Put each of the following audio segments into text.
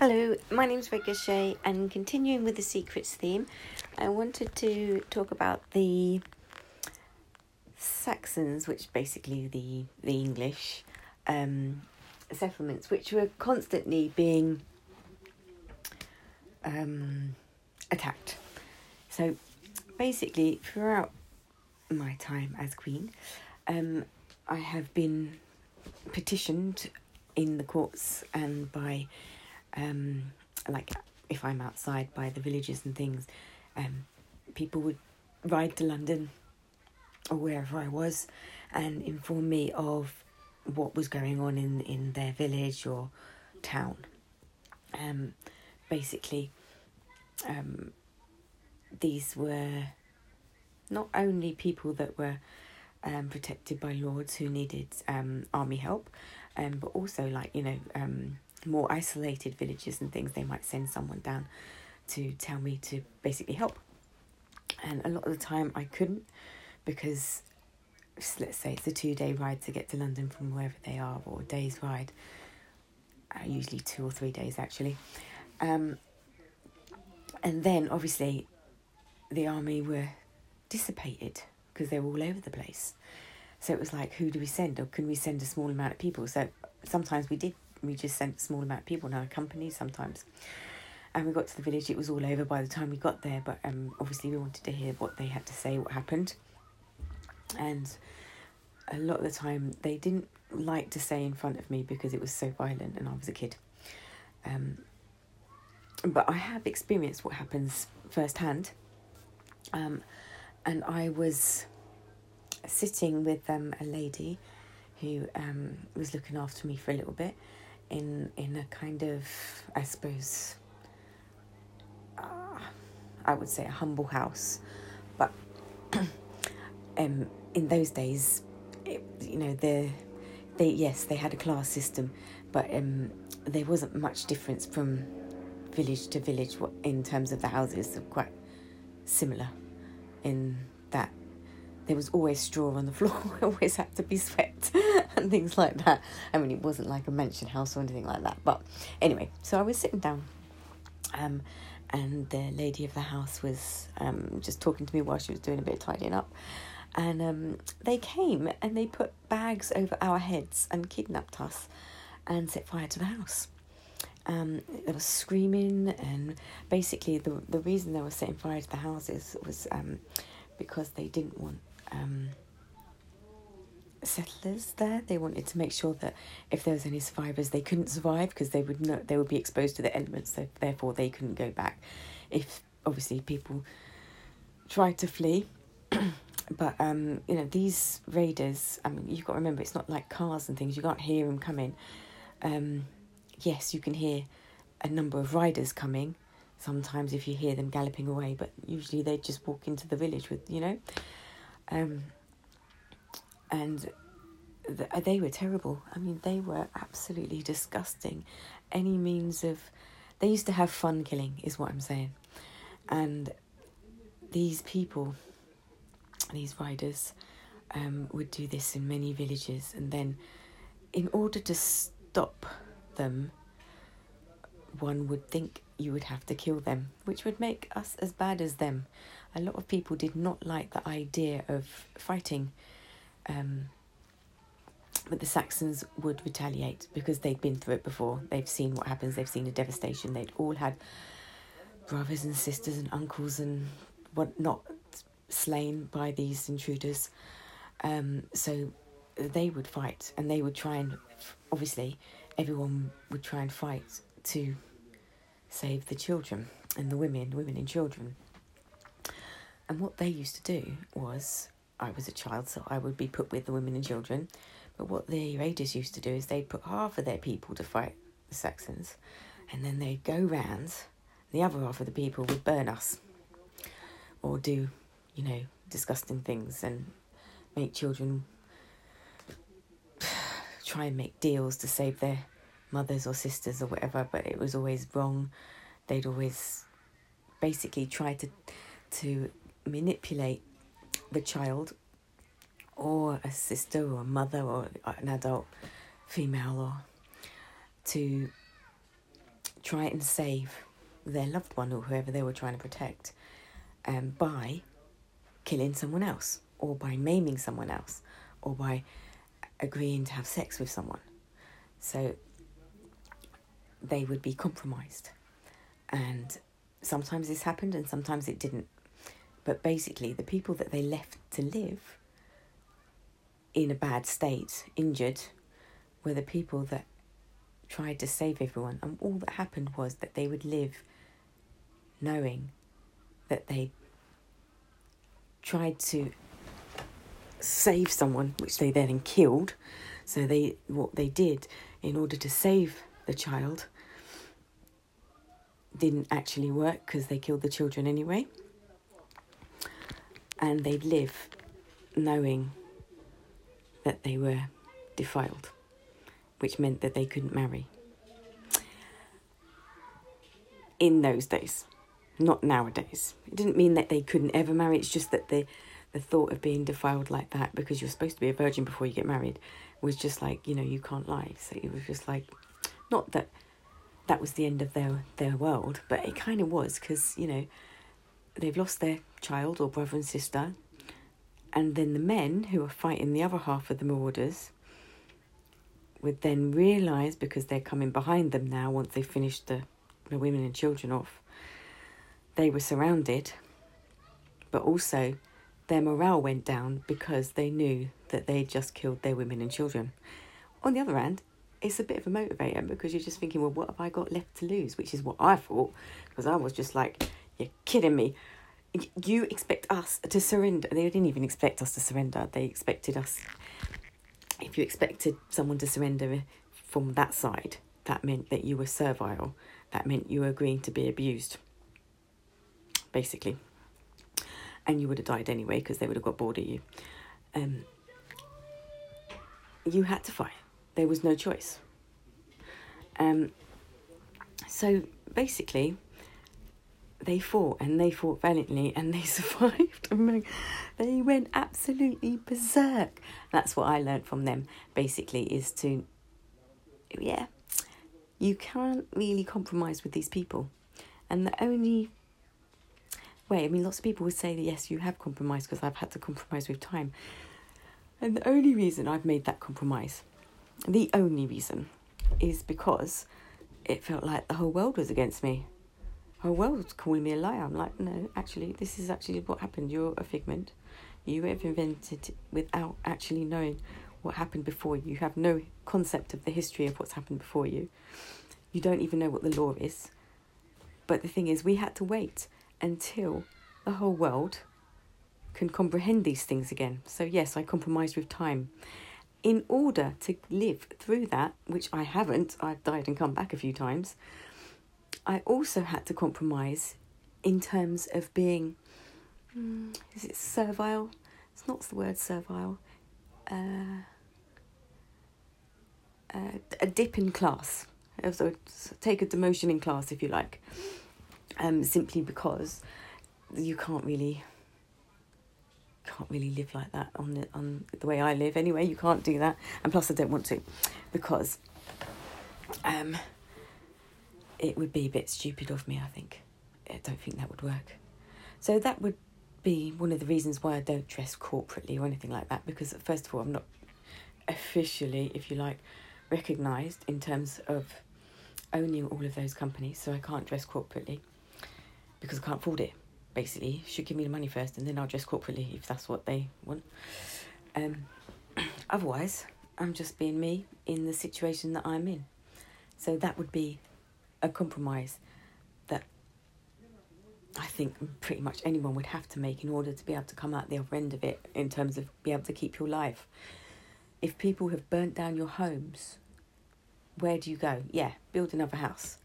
Hello, my name's Rega Shea, and continuing with the secrets theme, I wanted to talk about the Saxons, which basically the English settlements, which were constantly being attacked. So basically, throughout my time as Queen, I have been petitioned in the courts and by, like if I'm outside by the villages and things, people would ride to London or wherever I was and inform me of what was going on in their village or town. Basically, these were not only people that were protected by lords who needed army help, but also more isolated villages and things. They might send someone down to tell me to basically help, and a lot of the time I couldn't, because let's say it's a 2-day ride to get to London from wherever they are, or a day's ride, usually 2 or 3 days actually, and then obviously the army were dissipated because they were all over the place. So it was like, who do we send, or can we send a small amount of people? So sometimes we did. We just sent a small amount of people, now a company sometimes. And we got to the village, it was all over by the time we got there. But obviously we wanted to hear what they had to say, what happened. And a lot of the time they didn't like to say in front of me because it was so violent and I was a kid. But I have experienced what happens firsthand. And I was sitting with a lady who was looking after me for a little bit, in a kind of, I suppose, I would say a humble house, but in those days, they had a class system, but there wasn't much difference from village to village in terms of the houses. They're quite similar in that there was always straw on the floor, I always had to be swept and things like that. I mean, it wasn't like a mansion house or anything like that, but anyway, so I was sitting down, and the lady of the house was just talking to me while she was doing a bit of tidying up, and they came and they put bags over our heads and kidnapped us and set fire to the house. There was screaming, and basically the reason they were setting fire to the houses was because they didn't want settlers there. They wanted to make sure that if there was any survivors, they couldn't survive, because they would be exposed to the elements, so therefore they couldn't go back if obviously people tried to flee. But these raiders, I mean, you've got to remember, it's not like cars and things, you can't hear them coming. Yes, you can hear a number of riders coming sometimes if you hear them galloping away, but usually they just walk into the village with, and they were terrible. I mean, they were absolutely disgusting. Any means of, they used to have fun killing is what I'm saying. And these people, these riders, would do this in many villages, and then in order to stop them, one would think you would have to kill them, which would make us as bad as them. A lot of people did not like the idea of fighting, but the Saxons would retaliate because they'd been through it before. They've seen what happens, they've seen the devastation. They'd all had brothers and sisters and uncles and whatnot slain by these intruders. So they would fight, and they would try and, obviously, everyone would try and fight to save the children and the women and children. And what they used to do was, I was a child, so I would be put with the women and children, but what the raiders used to do is they'd put half of their people to fight the Saxons, and then they'd go round, the other half of the people would burn us, or do, disgusting things, and make children try and make deals to save their mothers or sisters or whatever, but it was always wrong. They'd always basically try to manipulate the child, or a sister or a mother or an adult female, or to try and save their loved one or whoever they were trying to protect by killing someone else, or by maiming someone else, or by agreeing to have sex with someone. So they would be compromised. And sometimes this happened and sometimes it didn't. But basically the people that they left to live in a bad state, injured, were the people that tried to save everyone. And all that happened was that they would live knowing that they tried to save someone, which they then killed. So what they did in order to save the child didn't actually work, because they killed the children anyway. And they'd live knowing that they were defiled, which meant that they couldn't marry. In those days, not nowadays. It didn't mean that they couldn't ever marry, it's just that the thought of being defiled like that, because you're supposed to be a virgin before you get married, was just like, you can't lie. So it was just like, not that that was the end of their world, but it kind of was, because, they've lost their child or brother and sister, and then the men who are fighting the other half of the Marauders would then realise, because they're coming behind them now once they finished the women and children off, they were surrounded, but also their morale went down because they knew that they just killed their women and children. On the other hand, it's a bit of a motivator, because you're just thinking, well, what have I got left to lose? Which is what I thought, because I was just like, you're kidding me. You expect us to surrender. They didn't even expect us to surrender. They expected us. If you expected someone to surrender from that side, that meant that you were servile. That meant you were agreeing to be abused, basically. And you would have died anyway, because they would have got bored of you. You had to fight. There was no choice. So basically, they fought, and they fought valiantly, and they survived. They went absolutely berserk. That's what I learned from them, basically, is to, you can't really compromise with these people. And the only way, lots of people would say that, yes, you have compromised, because I've had to compromise with time. And the only reason I've made that compromise, the only reason, is because it felt like the whole world was against me. The whole world's calling me a liar. I'm like, no, actually, this is actually what happened. You're a figment. You have invented without actually knowing what happened before you. You have no concept of the history of what's happened before you. You don't even know what the law is. But the thing is, we had to wait until the whole world can comprehend these things again. So yes, I compromised with time, in order to live through that, which I haven't. I've died and come back a few times. I also had to compromise in terms of being, is it servile? It's not the word servile. A dip in class. So take a demotion in class, if you like. Simply because you can't really live like that on the way I live anyway. You can't do that, and plus I don't want to, because it would be a bit stupid of me, I think. I don't think that would work. So that would be one of the reasons why I don't dress corporately or anything like that, because first of all, I'm not officially, if you like, recognised in terms of owning all of those companies, so I can't dress corporately because I can't afford it. Basically, should give me the money first, and then I'll dress corporately if that's what they want. Otherwise, I'm just being me in the situation that I'm in. So that would be a compromise that I think pretty much anyone would have to make in order to be able to come out the other end of it, in terms of be able to keep your life. If people have burnt down your homes, where do you go? Yeah, build another house.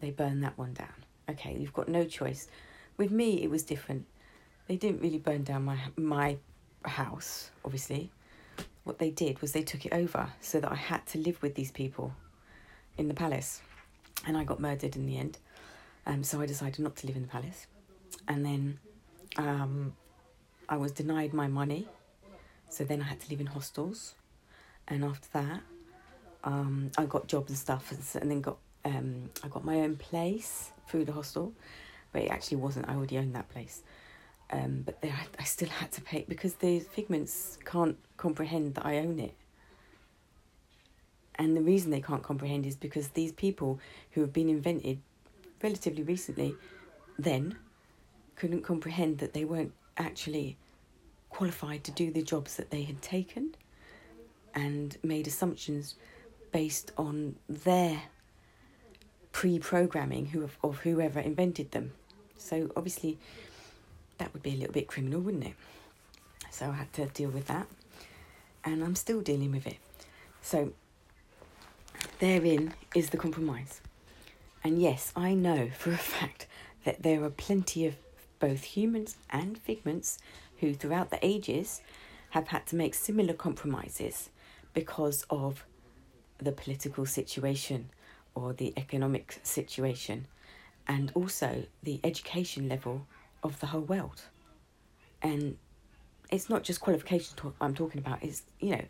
They burn that one down. Okay, you've got no choice. With me, it was different. They didn't really burn down my house, obviously. What they did was they took it over, so that I had to live with these people in the palace. And I got murdered in the end. So I decided not to live in the palace. And then I was denied my money. So then I had to live in hostels. And after that, I got jobs and stuff, and then got I got my own place through the hostel, but it actually wasn't. I already owned that place. But there, I still had to pay because the figments can't comprehend that I own it. And the reason they can't comprehend is because these people who have been invented relatively recently then couldn't comprehend that they weren't actually qualified to do the jobs that they had taken, and made assumptions based on their pre-programming of whoever invented them. So obviously that would be a little bit criminal, wouldn't it? So I had to deal with that, and I'm still dealing with it. So therein is the compromise. And yes, I know for a fact that there are plenty of both humans and figments who throughout the ages have had to make similar compromises because of the political situation or the economic situation, and also the education level of the whole world. And it's not just qualifications I'm talking about, it's, you know,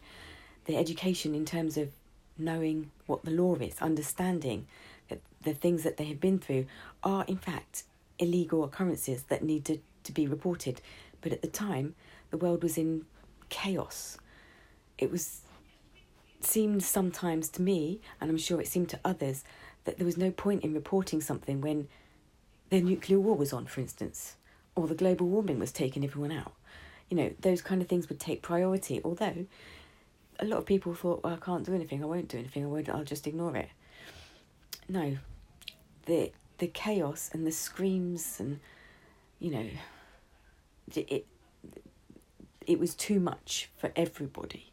the education in terms of knowing what the law is, understanding that the things that they have been through are in fact illegal occurrences that need to be reported. But at the time, the world was in chaos. It was seemed sometimes to me, and I'm sure it seemed to others, that there was no point in reporting something when the nuclear war was on, for instance, or the global warming was taking everyone out. You know, those kind of things would take priority, although a lot of people thought, well, I can't do anything, I won't do anything, I'll just ignore it. No, the chaos and the screams and, you know, it was too much for everybody.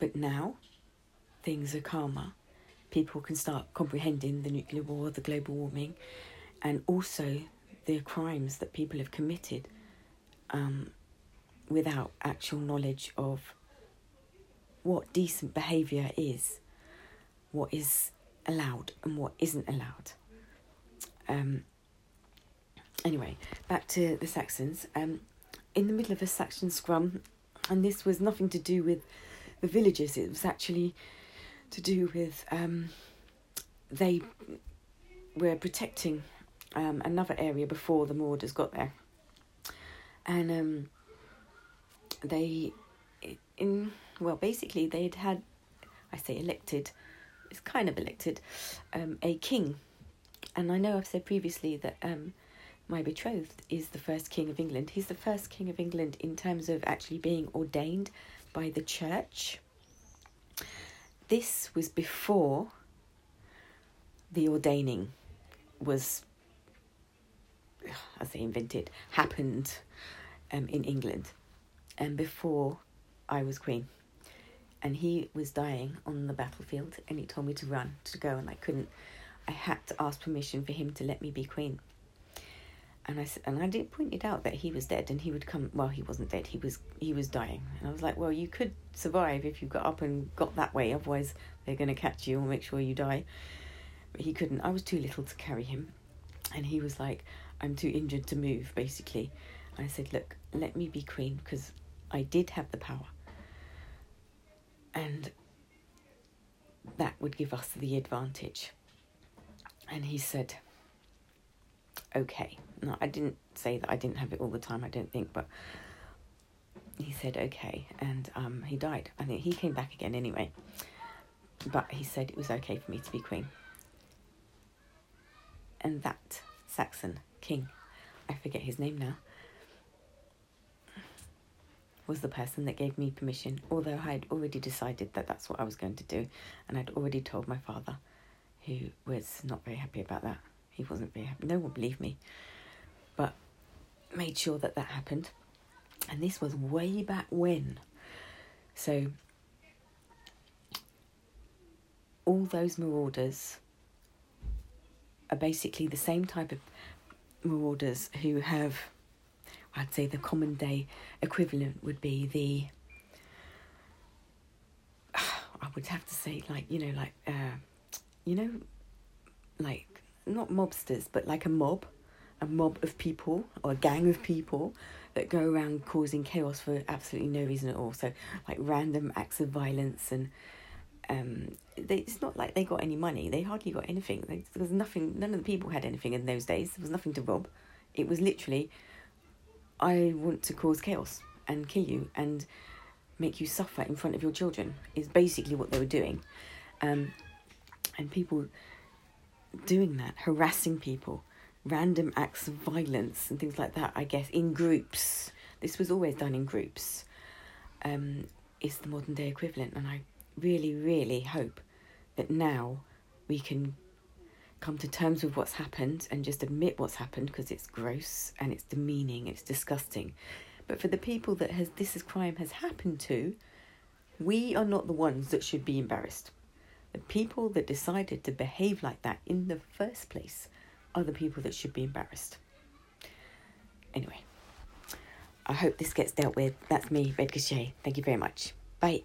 But now things are calmer. People can start comprehending the nuclear war, the global warming, and also the crimes that people have committed without actual knowledge of what decent behaviour is, what is allowed and what isn't allowed. Anyway, back to the Saxons. In the middle of a Saxon scrum, and this was nothing to do with the villagers, it was actually to do with they were protecting another area before the Mordas got there, and they'd had, I say elected, it's kind of elected, a king. And I know I've said previously that my betrothed is the first king of England. He's the first king of England in terms of actually being ordained by the church. This was before the ordaining was, as they invented, happened in England, and before I was queen. And he was dying on the battlefield, and he told me to run, to go, and I couldn't. I had to ask permission for him to let me be queen. And I did pointed out that he was dead, and he would come. Well, he wasn't dead. He was dying, and I was like, well, you could survive if you got up and got that way. Otherwise, they're going to catch you or make sure you die. But he couldn't. I was too little to carry him, and he was like, I'm too injured to move, basically. And I said, look, let me be queen because I did have the power, and that would give us the advantage. And he said, okay. No, I didn't say that I didn't have it all the time, I don't think, but he said okay, and he died. I think he came back again anyway, but he said it was okay for me to be queen. And that Saxon king, I forget his name now, was the person that gave me permission, although I had already decided that that's what I was going to do, and I'd already told my father, who was not very happy about that. He wasn't very happy. No one believed me, but made sure that that happened. And this was way back when. So all those marauders are basically the same type of marauders who have, I'd say the common day equivalent would be the, I would have to say like not mobsters, but like a mob of people, or a gang of people that go around causing chaos for absolutely no reason at all. So like random acts of violence and it's not like they got any money. They hardly got anything. There was nothing. None of the people had anything in those days. There was nothing to rob. It was literally, I want to cause chaos and kill you and make you suffer in front of your children, is basically what they were doing. And people doing that, harassing people, random acts of violence and things like that, I guess, in groups. This was always done in groups. It's the modern day equivalent, and I really, really hope that now we can come to terms with what's happened and just admit what's happened, because it's gross and it's demeaning, it's disgusting. But for the people that this crime has happened to, we are not the ones that should be embarrassed. The people that decided to behave like that in the first place are the people that should be embarrassed. Anyway, I hope this gets dealt with. That's me, Rega Shea. Thank you very much. Bye.